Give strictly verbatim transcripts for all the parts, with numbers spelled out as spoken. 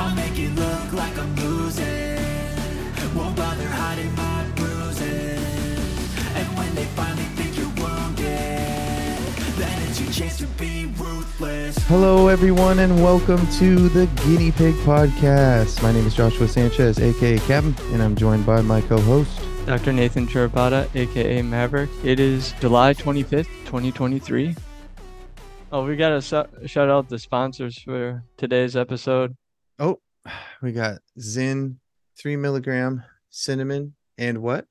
I'll make it look like I'm losing. Won't bother hiding my bruises. And when they finally think you're wounded, then it's your chance to be ruthless. Hello everyone and welcome to the Guinea Pig Podcast. My name is Joshua Sanchez, aka Captain, and I'm joined by my co-host, Doctor Nathan Chiripada, aka Maverick. It is July twenty-fifth, twenty twenty-three. Oh, we got to su- shout out the sponsors for today's episode. Oh, we got Zin, three milligram cinnamon, and what?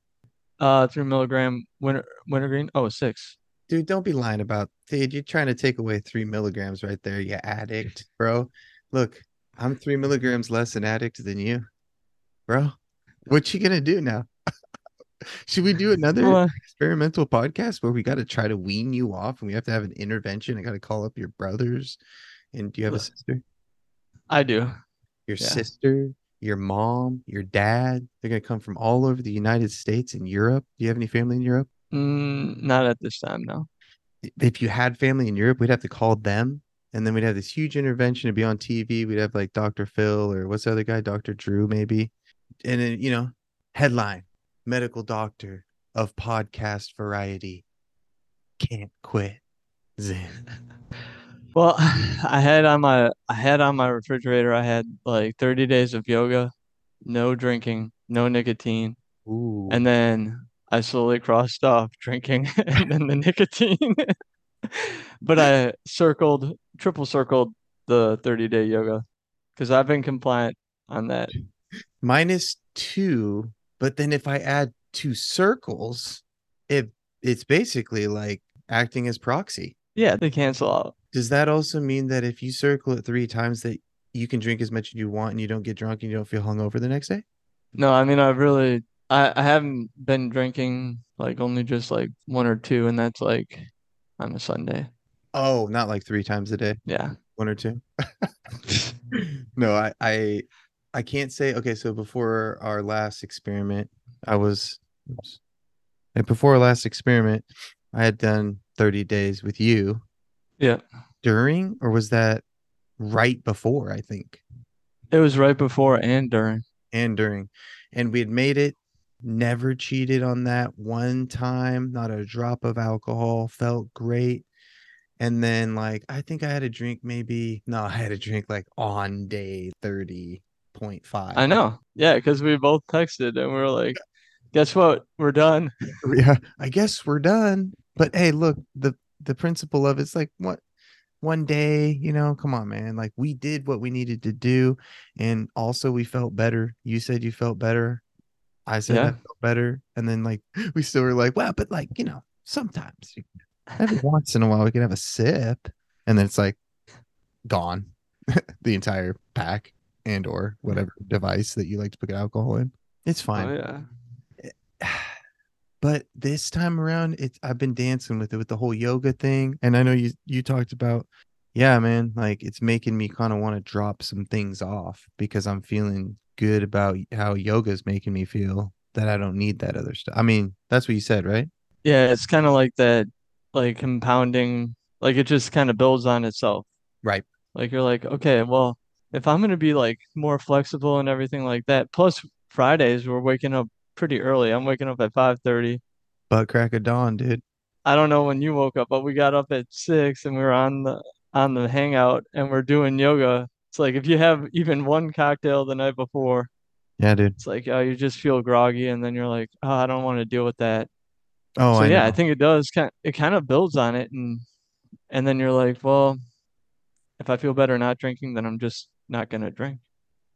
Uh, three milligram winter wintergreen. Oh, six. Dude, don't be lying about. Dude, you're trying to take away three milligrams right there, you addict, bro. Look, I'm three milligrams less an addict than you, bro. What you gonna do now? Should we do another well, uh, experimental podcast where we got to try to wean you off and we have to have an intervention? I got to call up your brothers. And do you have a sister? I do. Your yeah. sister, your mom, your dad. They're going to come from all over the United States and Europe. Do you have any family in Europe? Mm, not at this time, no. If you had family in Europe, we'd have to call them. And then we'd have this huge intervention to be on T V. We'd have like Doctor Phil or what's the other guy? Doctor Drew, maybe. And then, you know, headline. Medical doctor of podcast variety can't quit Zen. Well, I had on my I had on my refrigerator. I had like thirty days of yoga, no drinking, no nicotine, Ooh. and then I slowly crossed off drinking and then the nicotine. But I circled, triple circled the thirty day yoga because I've been compliant on that. Minus two. But then if I add two circles, it it's basically like acting as proxy. Yeah, they cancel out. Does that also mean that if you circle it three times that you can drink as much as you want and you don't get drunk and you don't feel hungover the next day? No, I mean, I really, I, I haven't been drinking like only just like one or two. And that's like on a Sunday. Oh, not like three times a day. Yeah. One or two. No, I, I. I can't say, okay, so before our last experiment, I was, oops, and before our last experiment, I had done thirty days with you. Yeah. During, or was that right before, I think? It was right before and during. And during. And we had made it, never cheated on that one time, not a drop of alcohol, felt great. And then, like, I think I had a drink maybe, no, I had a drink like on day thirty. point five. I know. Yeah, because we both texted and we were like, guess what? We're done. Yeah, I guess we're done. But hey, look, the the principle of it's like what one day, you know, come on, man. Like we did what we needed to do. And also we felt better. You said you felt better. I said yeah. I felt better. And then like we still were like, well, but like, you know, sometimes every once in a while we can have a sip. And then it's like gone. The entire pack. And or whatever device that you like to put alcohol in. It's fine. Oh, yeah. But this time around, it's I've been dancing with it with the whole yoga thing. And I know you you talked about, yeah, man, like it's making me kind of want to drop some things off because I'm feeling good about how yoga is making me feel that I don't need that other stuff. I mean, that's what you said, right? Yeah, it's kind of like that, like compounding, like it just kind of builds on itself. Right. Like you're like, okay, well, if I'm going to be like more flexible and everything like that, plus Fridays, we're waking up pretty early. I'm waking up at five thirty. Butt crack of dawn, dude. I don't know when you woke up, but we got up at six and we were on the, on the hangout and we're doing yoga. It's like, if you have even one cocktail the night before. Yeah, dude. It's like, oh, you just feel groggy. And then you're like, oh, I don't want to deal with that. Oh, so, I yeah, know. I think it does. It kind of builds on it. And, and then you're like, well, if I feel better not drinking, then I'm just not going to drink.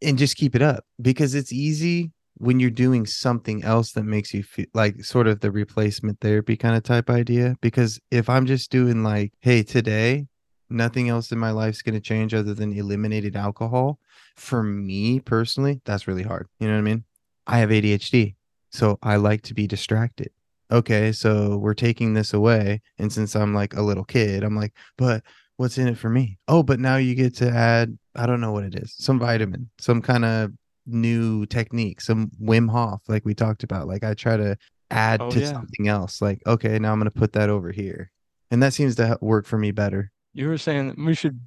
And just keep it up because it's easy when you're doing something else that makes you feel like sort of the replacement therapy kind of type idea. Because if I'm just doing like, hey, today, nothing else in my life's going to change other than eliminated alcohol. For me personally, that's really hard. You know what I mean? I have A D H D, so I like to be distracted. Okay, so we're taking this away. And since I'm like a little kid, I'm like, but what's in it for me? Oh, but now you get to add, I don't know what it is, some vitamin, some kind of new technique, some Wim Hof, like we talked about. Like I try to add oh, to yeah. something else. Like, okay, now I'm going to put that over here. And that seems to work for me better. You were saying that we should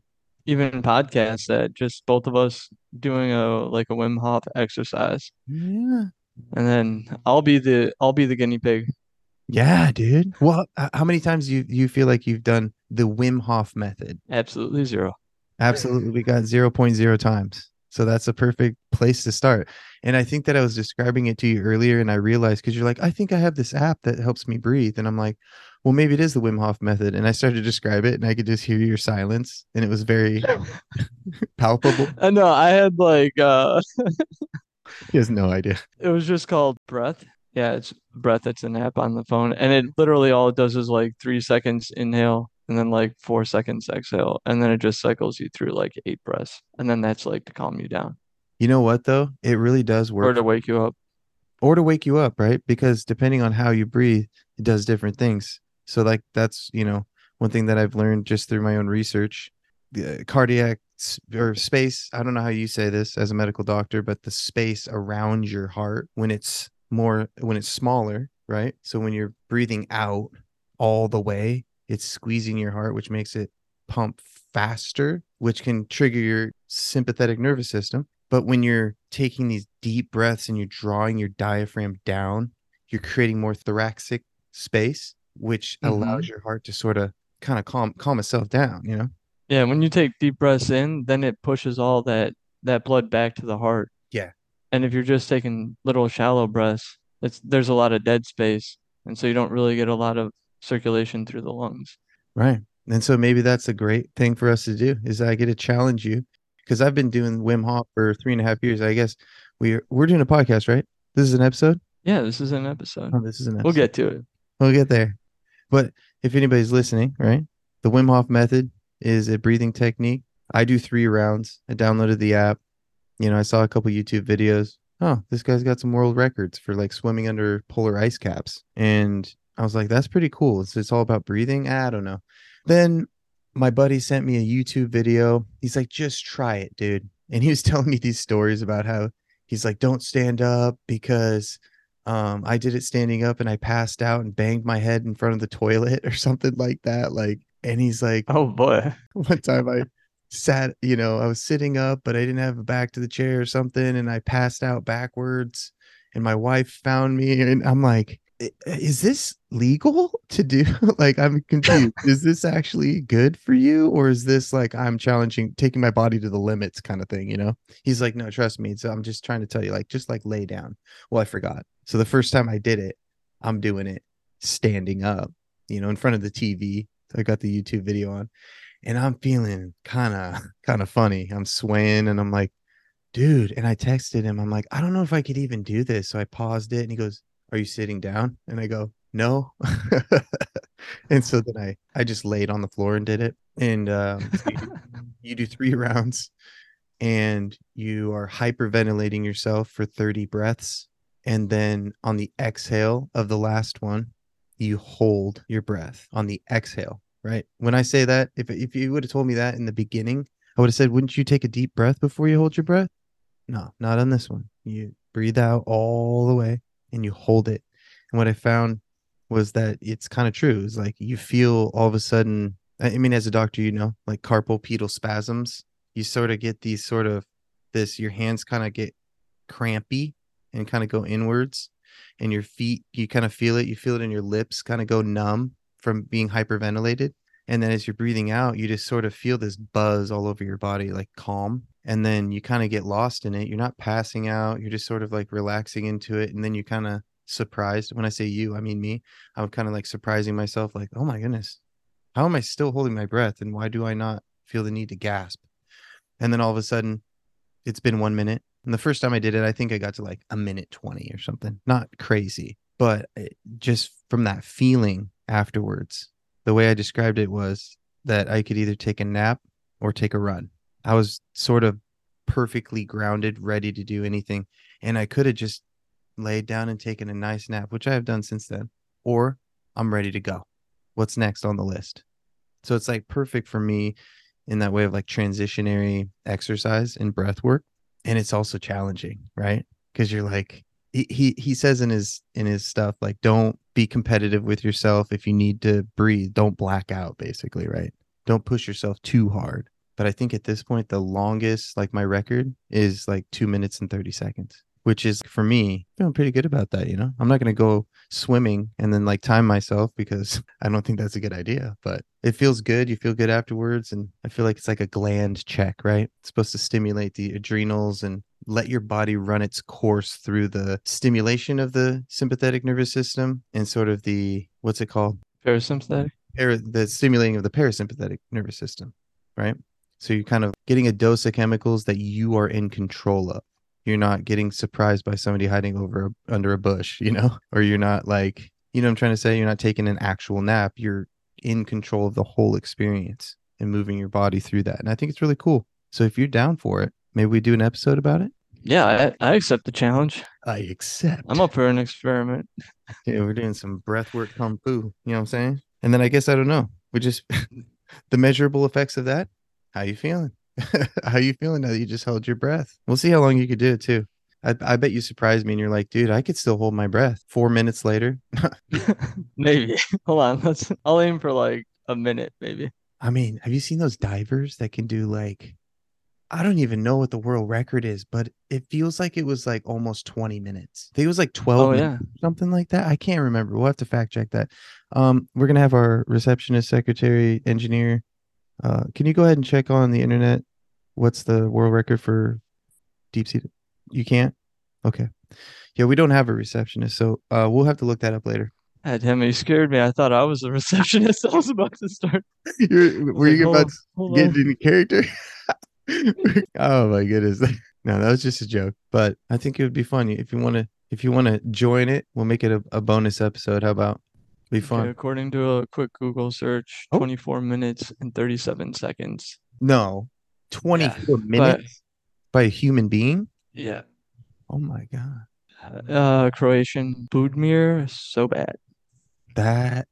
even podcast that, just both of us doing a like a Wim Hof exercise. Yeah. And then I'll be the I'll be the guinea pig. Yeah, dude. Well, how many times do you, you feel like you've done the Wim Hof method? Absolutely zero. Absolutely. We got zero point zero times. So that's a perfect place to start. And I think that I was describing it to you earlier, and I realized because you're like, I think I have this app that helps me breathe. And I'm like, well, maybe it is the Wim Hof method. And I started to describe it, and I could just hear your silence. And it was very palpable. I know. I had like, uh, he has no idea. It was just called Breath. Yeah, it's Breath. It's an app on the phone. And it literally all it does is like three seconds inhale. And then like four seconds exhale. And then it just cycles you through like eight breaths. And then that's like to calm you down. You know what, though? It really does work. Or to wake you up. Or to wake you up, right? Because depending on how you breathe, it does different things. So like that's, you know, one thing that I've learned just through my own research. The cardiac or space. I don't know how you say this as a medical doctor, but the space around your heart when it's more, when it's smaller, right? So when you're breathing out all the way, it's squeezing your heart, which makes it pump faster, which can trigger your sympathetic nervous system. But when you're taking these deep breaths and you're drawing your diaphragm down, you're creating more thoracic space, which mm-hmm. allows your heart to sort of kind of calm calm itself down, you know? Yeah, when you take deep breaths in, then it pushes all that, that blood back to the heart. Yeah. And if you're just taking little shallow breaths, it's, there's a lot of dead space. And so you don't really get a lot of circulation through the lungs. Right. And so maybe that's a great thing for us to do is I get to challenge you because I've been doing Wim Hof for three and a half years. I guess we're, we're doing a podcast, right? This is an episode. Yeah, this is an episode. Oh, this is an episode. We'll get to it. We'll get there. But if anybody's listening, right? The Wim Hof method is a breathing technique. I do three rounds. I downloaded the app. You know, I saw a couple YouTube videos. Oh, this guy's got some world records for like swimming under polar ice caps. And I was like, that's pretty cool. It's, it's all about breathing. I don't know. Then my buddy sent me a YouTube video. He's like, just try it, dude. And he was telling me these stories about how he's like, don't stand up because um, I did it standing up and I passed out and banged my head in front of the toilet or something like that. Like, and he's like, oh boy. One time I sat, you know, I was sitting up, but I didn't have a back to the chair or something. And I passed out backwards and my wife found me and I'm like, is this legal to do? Like, I'm confused. Is this actually good for you? Or is this like, I'm challenging, taking my body to the limits kind of thing, you know? He's like, no, trust me. So I'm just trying to tell you, like, just like lay down. Well, I forgot. So the first time I did it, I'm doing it standing up, you know, in front of the T V. So I got the YouTube video on and I'm feeling kind of, kind of funny. I'm swaying and I'm like, dude. And I texted him. I'm like, I don't know if I could even do this. So I paused it and he goes, are you sitting down? And I go, no. And so then I, I just laid on the floor and did it. And um, so you, do, you do three rounds and you are hyperventilating yourself for thirty breaths. And then on the exhale of the last one, you hold your breath on the exhale, right? When I say that, if, if you would have told me that in the beginning, I would have said, wouldn't you take a deep breath before you hold your breath? No, not on this one. You breathe out all the way. And you hold it. And what I found was that it's kind of true. It's like you feel all of a sudden, I mean, as a doctor, you know, like carpal pedal spasms, you sort of get these sort of this, your hands kind of get crampy and kind of go inwards and your feet, you kind of feel it. You feel it in your lips kind of go numb from being hyperventilated. And then as you're breathing out, you just sort of feel this buzz all over your body, like calm. And then you kind of get lost in it. You're not passing out. You're just sort of like relaxing into it. And then you kind of surprised. When I say you, I mean me. I'm kind of like surprising myself like, oh my goodness, how am I still holding my breath? And why do I not feel the need to gasp? And then all of a sudden, it's been one minute. And the first time I did it, I think I got to like a minute twenty or something. Not crazy, but it, just from that feeling afterwards, the way I described it was that I could either take a nap or take a run. I was sort of perfectly grounded, ready to do anything. And I could have just laid down and taken a nice nap, which I have done since then. Or I'm ready to go. What's next on the list? So it's like perfect for me in that way of like transitionary exercise and breath work. And it's also challenging, right? Because you're like, he, he he says in his in his stuff, like, don't be competitive with yourself. If you need to breathe, don't black out, basically, right? Don't push yourself too hard. But I think at this point, the longest, like my record is like two minutes and thirty seconds, which is for me, feeling pretty good about that. You know, I'm not going to go swimming and then like time myself because I don't think that's a good idea, but it feels good. You feel good afterwards. And I feel like it's like a gland check, right? It's supposed to stimulate the adrenals and let your body run its course through the stimulation of the sympathetic nervous system and sort of the, what's it called? Parasympathetic? Para, the stimulating of the parasympathetic nervous system, right? So you're kind of getting a dose of chemicals that you are in control of. You're not getting surprised by somebody hiding over under a bush, you know, or you're not like, you know what I'm trying to say? You're not taking an actual nap. You're in control of the whole experience and moving your body through that. And I think it's really cool. So if you're down for it, maybe we do an episode about it. Yeah, I, I accept the challenge. I accept. I'm up for an experiment. Yeah, we're doing some breathwork kung fu. You know what I'm saying? And then I guess, I don't know. We just, the measurable effects of that. How you feeling? How you feeling now that you just held your breath? We'll see how long you could do it too. I, I bet you surprised me and you're like, dude, I could still hold my breath. Four minutes later. Maybe. Hold on. Let's, I'll aim for like a minute, maybe. I mean, have you seen those divers that can do like, I don't even know what the world record is, but it feels like it was like almost twenty minutes. I think it was like twelve oh, minutes, yeah. Something like that. I can't remember. We'll have to fact check that. Um, we're going to have our receptionist, secretary, engineer. Uh, can you go ahead and check on the internet? What's the world record for deep sea? You can't? Okay. Yeah, we don't have a receptionist, so uh, we'll have to look that up later. God damn it, you scared me. I thought I was a receptionist. I was about to start. You're, were like, you about on, to get on. Into character? Oh my goodness. No, that was just a joke, but I think it would be fun if you want to if you want to join it. We'll make it a, a bonus episode. How about be fun? Okay, according to a quick Google search, oh. twenty-four minutes and thirty-seven seconds. No, twenty-four yeah, minutes but, by a human being. Yeah. Oh my god. Uh, Croatian Budmir, so bad. That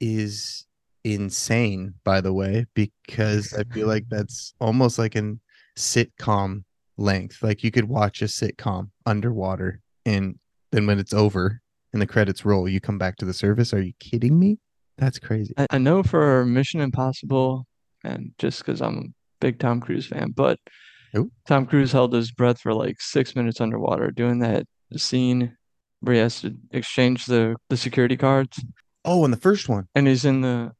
is insane, by the way, because I feel like that's almost like a sitcom length. Like you could watch a sitcom underwater, and then when it's over and the credits roll, you come back to the surface. Are you kidding me? That's crazy. I, I know for Mission Impossible, and just because I'm a big Tom Cruise fan, but Ooh. Tom Cruise held his breath for like six minutes underwater doing that scene where he has to exchange the, the security cards. Oh, in the first one. And he's in the...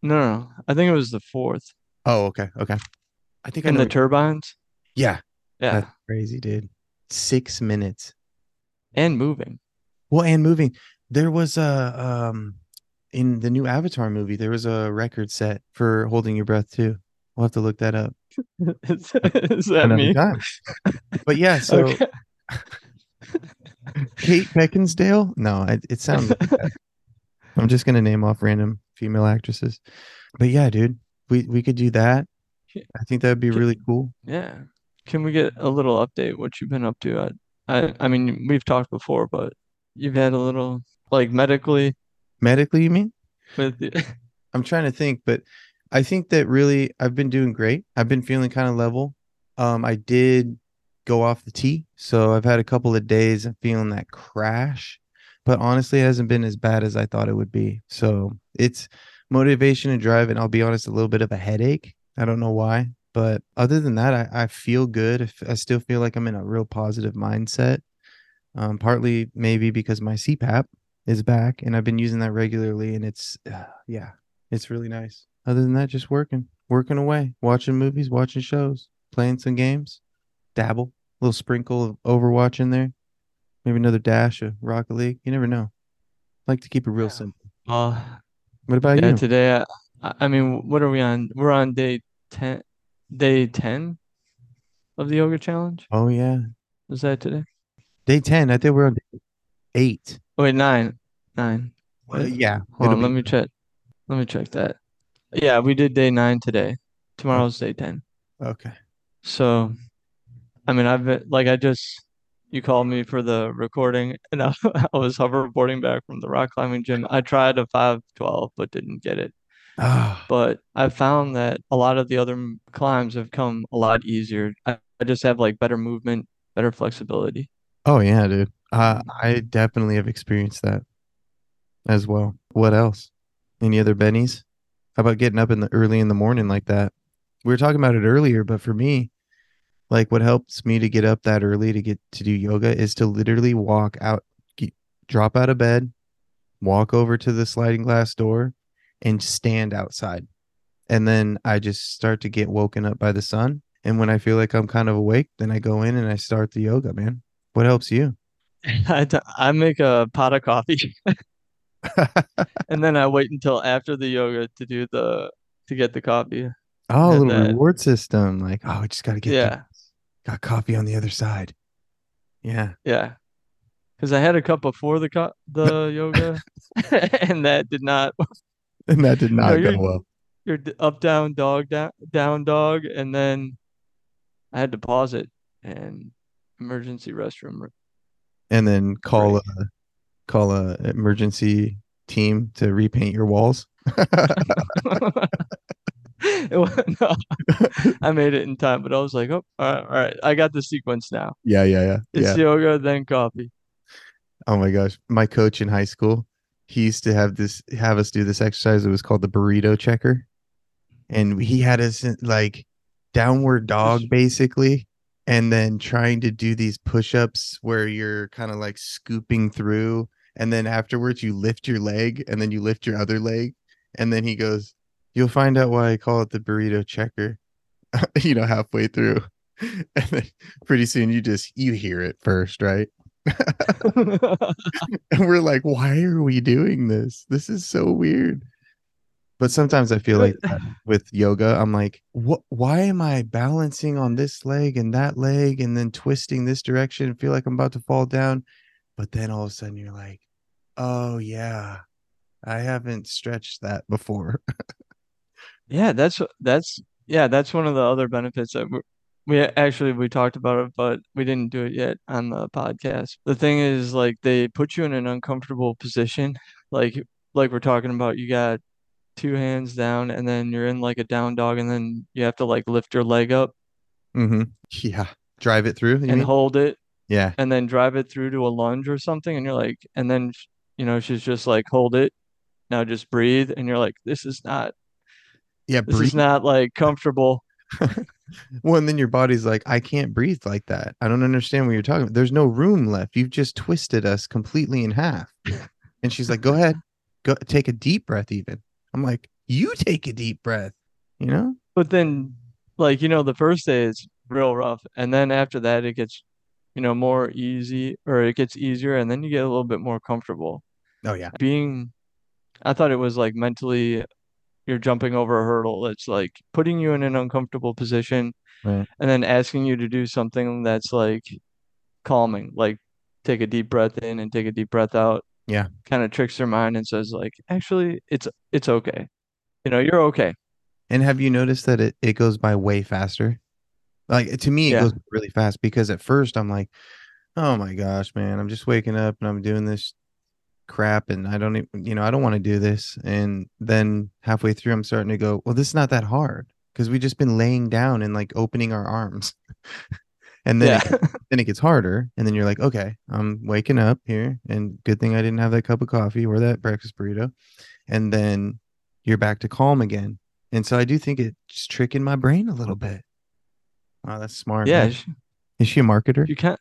No, no, no, I think it was the fourth. Oh, okay, okay. I think in the turbines. Yeah, yeah. That's crazy, dude. Six minutes, and moving. Well, and moving. There was a um in the new Avatar movie. There was a record set for holding your breath too. We'll have to look that up. is, is that Another me? Time. But yeah, so okay. Kate Beckinsdale. No, it, it sounds. Like that. I'm just gonna name off random female actresses, but yeah, dude, we we could do that. I think that'd be can, really cool. Yeah, can we get a little update? What you've been up to? I, I, I mean, we've talked before, but you've had a little like medically. Medically, you mean? With you. I'm trying to think, but I think that really I've been doing great. I've been feeling kind of level. Um, I did go off the tee, so I've had a couple of days of feeling that crash. But honestly, it hasn't been as bad as I thought it would be. So it's motivation and drive. And I'll be honest, a little bit of a headache. I don't know why. But other than that, I, I feel good. I still feel like I'm in a real positive mindset. Um, partly maybe because my C PAP is back and I've been using that regularly. And it's, uh, yeah, it's really nice. Other than that, just working, working away, watching movies, watching shows, playing some games, dabble, a little sprinkle of Overwatch in there. Maybe another dash of Rocket League. You never know. I like to keep it real simple. Uh, what about yeah, you? Today, I, I mean, what are we on? We're on day ten, day ten of the yoga challenge. Oh yeah, was that today? Day ten. I think we're on day eight. Oh, wait, nine, nine. Well, yeah. Hold on. Be- let me check. Let me check that. Yeah, we did day nine today. Tomorrow's day ten. Okay. So, I mean, I've been, like I just. You called me for the recording, and I, I was hoverboarding back from the rock climbing gym. I tried a five twelve, but didn't get it. Oh. But I found that a lot of the other climbs have come a lot easier. I, I just have like better movement, better flexibility. Oh, yeah, dude. Uh, I definitely have experienced that as well. What else? Any other bennies? How about getting up in the early in the morning like that? we were talking about it earlier, but for me, like what helps me to get up that early to get to do yoga is to literally walk out, get, drop out of bed, walk over to the sliding glass door and stand outside. And then I just start to get woken up by the sun. And when I feel like I'm kind of awake, then I go in and I start the yoga, man. What helps you? I, t- I make a pot of coffee. And then I wait until after the yoga to do the, to get the coffee. Oh, a little then, reward system. Like, oh, I just got to get yeah. the, got coffee on the other side. Yeah. Yeah. Because I had a cup before the co- the yoga, and that did not. And that did not you know, go well. You're up, down, dog, down, down, dog. And then I had to pause it and emergency restroom. Re- and then call right. a call a emergency team to repaint your walls. No, I made it in time, but I was like, oh, all right, all right. I got the sequence now. Yeah, yeah, yeah. It's yeah. yoga, then coffee. Oh my gosh. My coach in high school, he used to have this have us do this exercise. It was called the burrito checker. And he had us like downward dog basically, and then trying to do these push-ups where you're kind of like scooping through, and then afterwards you lift your leg and then you lift your other leg. And then he goes, "You'll find out why I call it the burrito checker," you know, halfway through. And then pretty soon you just, you hear it first, right? And we're like, why are we doing this? This is so weird. But sometimes I feel like with yoga, I'm like, what? Why am I balancing on this leg and that leg and then twisting this direction and feel like I'm about to fall down? But then all of a sudden you're like, oh yeah, I haven't stretched that before. Yeah, that's that's yeah, that's one of the other benefits that we we actually we talked about it, but we didn't do it yet on the podcast. The thing is, like, they put you in an uncomfortable position, like like we're talking about. You got two hands down, and then you're in like a down dog, and then you have to like lift your leg up. Mm-hmm. Yeah, drive it through and mean? hold it. Yeah, and then drive it through to a lunge or something, and you're like, and then you know she's just like, hold it, now just breathe, and you're like, this is not. Yeah, breathe. This is not like comfortable. Well, and then your body's like, I can't breathe like that. I don't understand what you're talking about. There's no room left. You've just twisted us completely in half. And she's like, go ahead, go take a deep breath even. I'm like, you take a deep breath, you know? But then, like, you know, the first day is real rough. And then after that, it gets, you know, more easy or it gets easier. And then you get a little bit more comfortable. Oh, yeah. Being, I thought it was like mentally, you're jumping over a hurdle. It's like putting you in an uncomfortable position, right, and then asking you to do something that's like calming, like take a deep breath in and take a deep breath out. Yeah. Kind of tricks their mind and says like, actually it's, it's okay. You know, you're okay. And have you noticed that it, it goes by way faster? Like to me, it yeah. goes really fast because at first I'm like, oh my gosh, man, I'm just waking up and I'm doing this crap and I don't even, you know, I don't want to do this. And then halfway through I'm starting to go, well, this is not that hard because we've just been laying down and like opening our arms. And then yeah. it, then it gets harder, and then you're like, okay, I'm waking up here, and good thing I didn't have that cup of coffee or that breakfast burrito. And then you're back to calm again. And so I do think it's tricking my brain a little bit. Oh, that's smart. Yeah, she, is she a marketer? You can't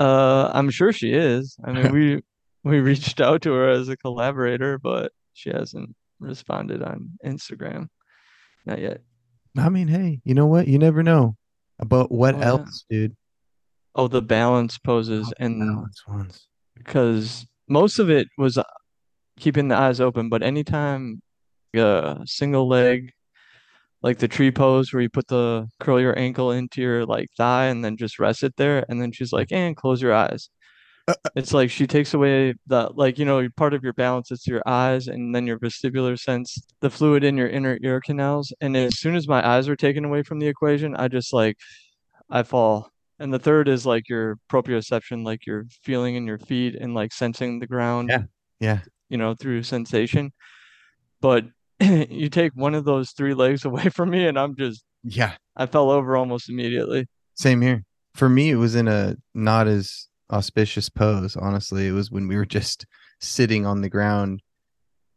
uh I'm sure she is. I mean, we We reached out to her as a collaborator, but she hasn't responded on Instagram. Not yet. I mean, hey, you know what? You never know. But what oh, else, yeah. dude? Oh, the balance poses. Oh, and balance ones. Because most of it was keeping the eyes open, but anytime a single leg, like the tree pose where you put the, curl your ankle into your like thigh and then just rest it there. And then she's like, and close your eyes. It's like she takes away the, like, you know, part of your balance. It's your eyes and then your vestibular sense, the fluid in your inner ear canals. And as soon as my eyes are taken away from the equation, I just like, I fall. And the third is like your proprioception, like your feeling in your feet and like sensing the ground. Yeah. Yeah. You know, through sensation. But you take one of those three legs away from me and I'm just, yeah, I fell over almost immediately. Same here. For me, it was in a not as auspicious pose, honestly. It was when we were just sitting on the ground.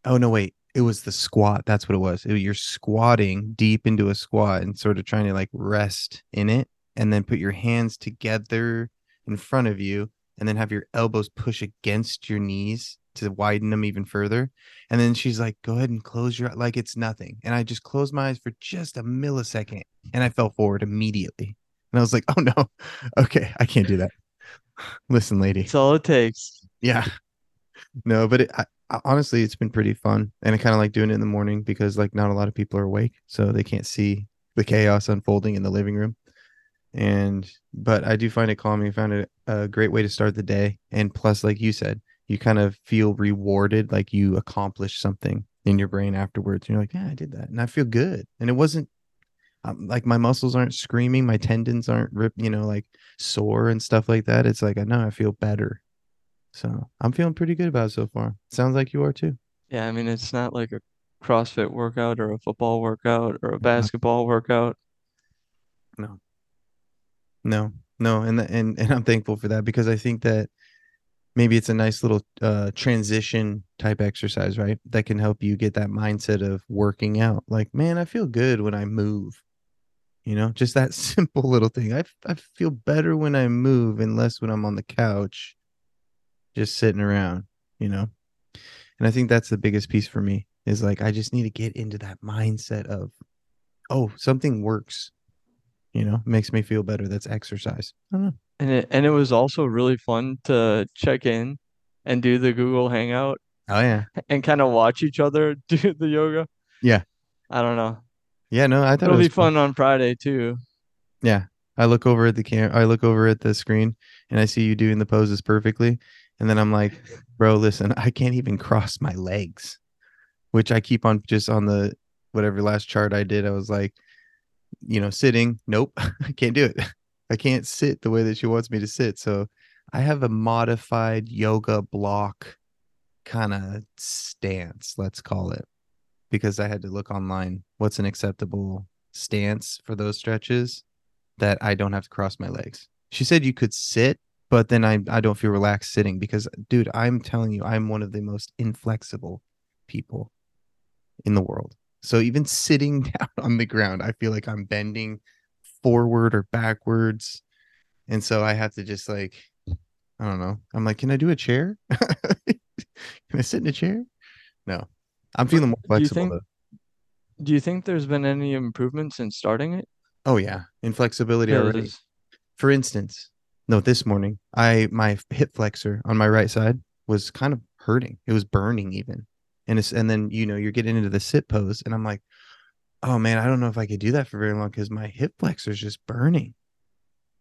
Oh no, wait, It was the squat. That's what it was. It, you're squatting deep into a squat and sort of trying to like rest in it, and then put your hands together in front of you, and then have your elbows push against your knees to widen them even further. And then she's like, go ahead and close your eyes like it's nothing. And I just closed my eyes for just a millisecond, and I fell forward immediately. And I was like, oh no, okay, I can't do that. Listen, lady. It's all it takes. Yeah. No, but it, I, I, honestly, it's been pretty fun. And I kind of like doing it in the morning because like not a lot of people are awake, so they can't see the chaos unfolding in the living room. And but I do find it calming. I found it a great way to start the day. And plus, like you said, you kind of feel rewarded, like you accomplished something in your brain afterwards. You're like, yeah, I did that. And I feel good. And it wasn't um, like my muscles aren't screaming. My tendons aren't ripped, you know, like sore and stuff like that. It's like, I know I feel better. So I'm feeling pretty good about it so far. Sounds like you are too. Yeah. I mean, it's not like a CrossFit workout or a football workout or a basketball no. workout. No. No, no. And, and, and I'm thankful for that, because I think that maybe it's a nice little uh, transition type exercise, right? That can help you get that mindset of working out. Like, man, I feel good when I move, you know, just that simple little thing. I, I feel better when I move and less when I'm on the couch, just sitting around, you know? And I think that's the biggest piece for me is like, I just need to get into that mindset of, oh, something works, you know, makes me feel better. That's exercise. I don't know. And it, and it was also really fun to check in and do the Google Hangout. Oh, yeah. And kind of watch each other do the yoga. Yeah. I don't know. Yeah, no, I thought It'll it was be fun, fun on Friday, too. Yeah. I look over at the cam- I look over at the screen and I see you doing the poses perfectly. And then I'm like, bro, listen, I can't even cross my legs, which I keep on just on the whatever last chart I did. I was like, you know, sitting. Nope, I can't do it. I can't sit the way that she wants me to sit. So I have a modified yoga block kind of stance, let's call it, because I had to look online. What's an acceptable stance for those stretches that I don't have to cross my legs? She said you could sit, but then I, I don't feel relaxed sitting because, dude, I'm telling you, I'm one of the most inflexible people in the world. So even sitting down on the ground, I feel like I'm bending forward or backwards, and so I have to just like, I don't know, I'm like, can I do a chair? Can I sit in a chair? No, I'm feeling more flexible. Do you think, do you think there's been any improvements in starting it? Oh yeah, in flexibility yeah, already. For instance, no, this morning I my hip flexor on my right side was kind of hurting. It was burning even, and it's, and then you know you're getting into the sit pose, and I'm like, oh man, I don't know if I could do that for very long because my hip flexor is just burning.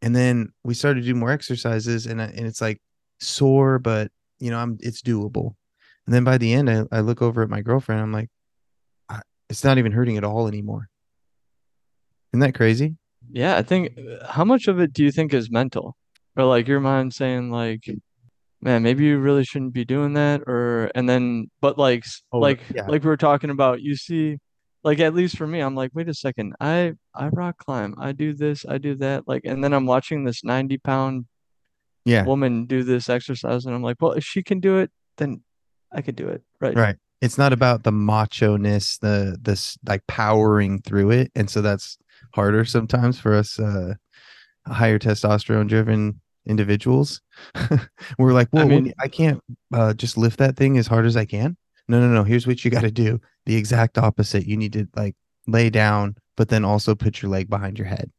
And then we started to do more exercises, and I, and it's like sore, but you know, I'm it's doable. And then by the end, I, I look over at my girlfriend. I'm like, I, it's not even hurting at all anymore. Isn't that crazy? Yeah, I think. How much of it do you think is mental, or like your mind saying like, man, maybe you really shouldn't be doing that, or and then but like oh, like yeah. like we were talking about, you see. Like, at least for me, I'm like, wait a second, I, I rock climb, I do this, I do that. Like, and then I'm watching this ninety pound yeah. woman do this exercise, and I'm like, well, if she can do it, then I could do it. Right. Right. It's not about the macho-ness, the, this like powering through it. And so that's harder sometimes for us, uh, higher testosterone driven individuals. We're like, well, I, mean, I can't uh, just lift that thing as hard as I can. No, no, no. Here's what you got to do. The exact opposite. You need to like lay down, but then also put your leg behind your head.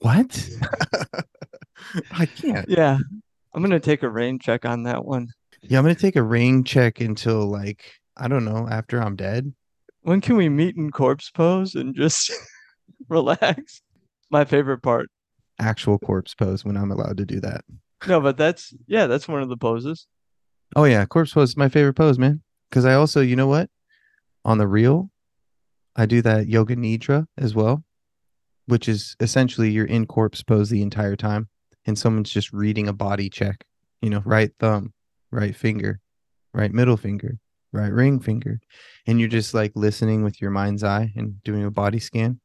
What? I can't. Yeah. I'm going to take a rain check on that one. Yeah. I'm going to take a rain check until like, I don't know, after I'm dead. When can we meet in corpse pose and just relax? My favorite part. Actual corpse pose when I'm allowed to do that. No, but that's, yeah, that's one of the poses. Oh yeah. Corpse pose is my favorite pose, man. Because I also, you know what? On the reel, I do that yoga nidra as well, which is essentially you're in corpse pose the entire time, and someone's just reading a body check. You know, right thumb, right finger, right middle finger, right ring finger. And you're just like listening with your mind's eye and doing a body scan.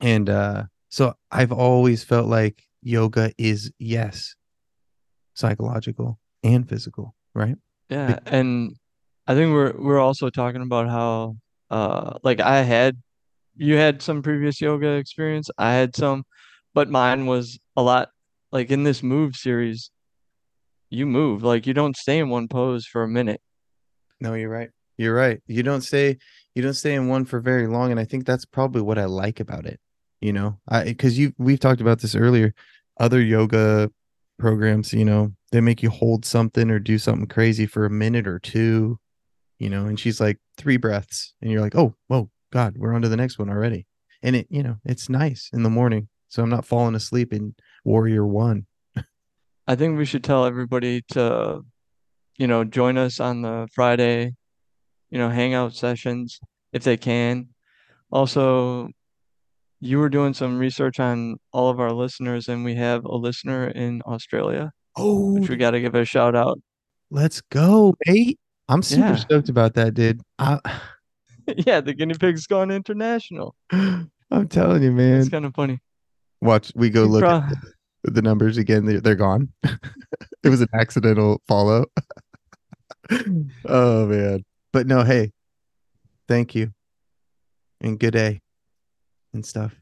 And uh, so I've always felt like yoga is, yes, psychological and physical, right? Yeah, and I think we're we're also talking about how uh like I had you had some previous yoga experience. I had some, but mine was a lot like in this move series, you move, like you don't stay in one pose for a minute. No, you're right. You're right. You don't stay you don't stay in one for very long, and I think that's probably what I like about it. You know, I because you we've talked about this earlier. Other yoga programs, you know, they make you hold something or do something crazy for a minute or two, you know, and she's like three breaths and you're like, oh, whoa, God, we're on to the next one already. And it, you know, it's nice in the morning. So I'm not falling asleep in Warrior One. I think we should tell everybody to, you know, join us on the Friday, you know, hangout sessions if they can. Also, you were doing some research on all of our listeners, and we have a listener in Australia. Oh, which we got to give a shout out. Let's go, mate. I'm super yeah. stoked about that, dude. I... yeah, the guinea pig's gone international. I'm telling you, man. It's kind of funny. Watch, we go look Pro- at the, the numbers again. They're, they're gone. It was an accidental follow. Oh, man. But no, hey, thank you. And good day. And stuff.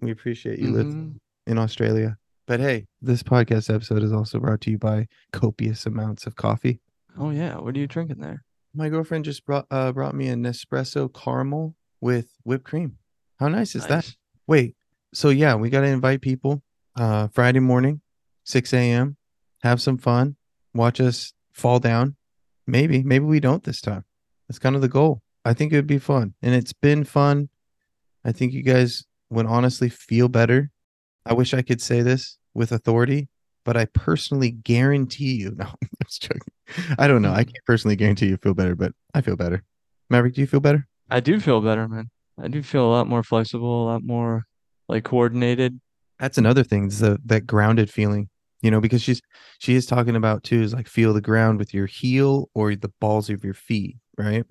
We appreciate you mm-hmm. living in Australia. But hey, this podcast episode is also brought to you by copious amounts of coffee. Oh yeah, what are you drinking there? My girlfriend just brought uh, brought me an Nespresso caramel with whipped cream. How nice is nice. that? Wait, so yeah, we got to invite people uh, Friday morning, six a.m. Have some fun. Watch us fall down. Maybe, maybe we don't this time. That's kind of the goal. I think it would be fun, and it's been fun. I think you guys would honestly feel better. I wish I could say this with authority, but I personally guarantee you. No, I'm just joking. I don't know. I can't personally guarantee you feel better, but I feel better. Maverick, do you feel better? I do feel better, man. I do feel a lot more flexible, a lot more like coordinated. That's another thing, is the that grounded feeling, you know, because she's she is talking about too is like feel the ground with your heel or the balls of your feet, right?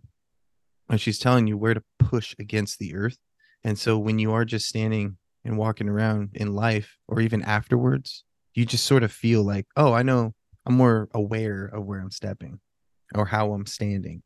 And she's telling you where to push against the earth. And so when you are just standing and walking around in life or even afterwards, you just sort of feel like, oh, I know, I'm more aware of where I'm stepping or how I'm standing.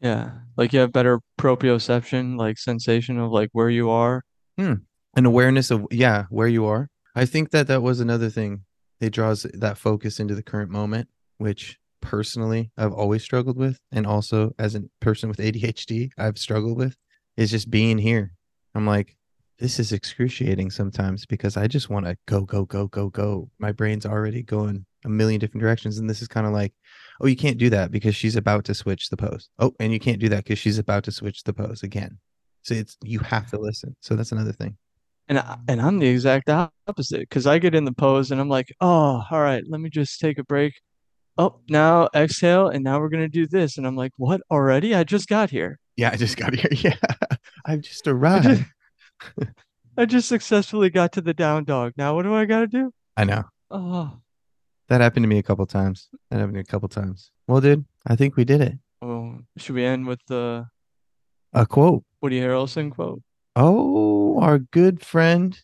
Yeah. Like you have better proprioception, like sensation of like where you are. Hmm. An awareness of, yeah, where you are. I think that that was another thing. It draws that focus into the current moment, which personally I've always struggled with. And also as a person with A D H D, I've struggled with is just being here. I'm like, this is excruciating sometimes because I just want to go, go, go, go, go. My brain's already going a million different directions. And this is kind of like, oh, you can't do that because she's about to switch the pose. Oh, and you can't do that because she's about to switch the pose again. So it's, you have to listen. So that's another thing. And, I, and I'm the exact opposite because I get in the pose and I'm like, oh, all right, let me just take a break. Oh, now exhale. And now we're going to do this. And I'm like, what already? I just got here. Yeah, I just got here. Yeah, I've just arrived. I just, I just successfully got to the down dog. Now, what do I got to do? I know. Oh, that happened to me a couple times. That happened to me a couple times. Well, dude, I think we did it. Well, should we end with the a quote? Woody Harrelson quote. Oh, our good friend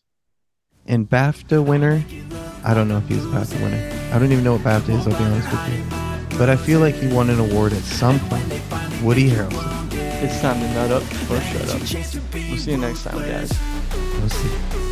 and BAFTA winner. I don't know if he's a BAFTA winner. I don't even know what BAFTA is. I'll be honest with you, but I feel like he won an award at some point. Woody Harrelson. It's time to nut up or shut up. We'll see you next time, guys. We'll see.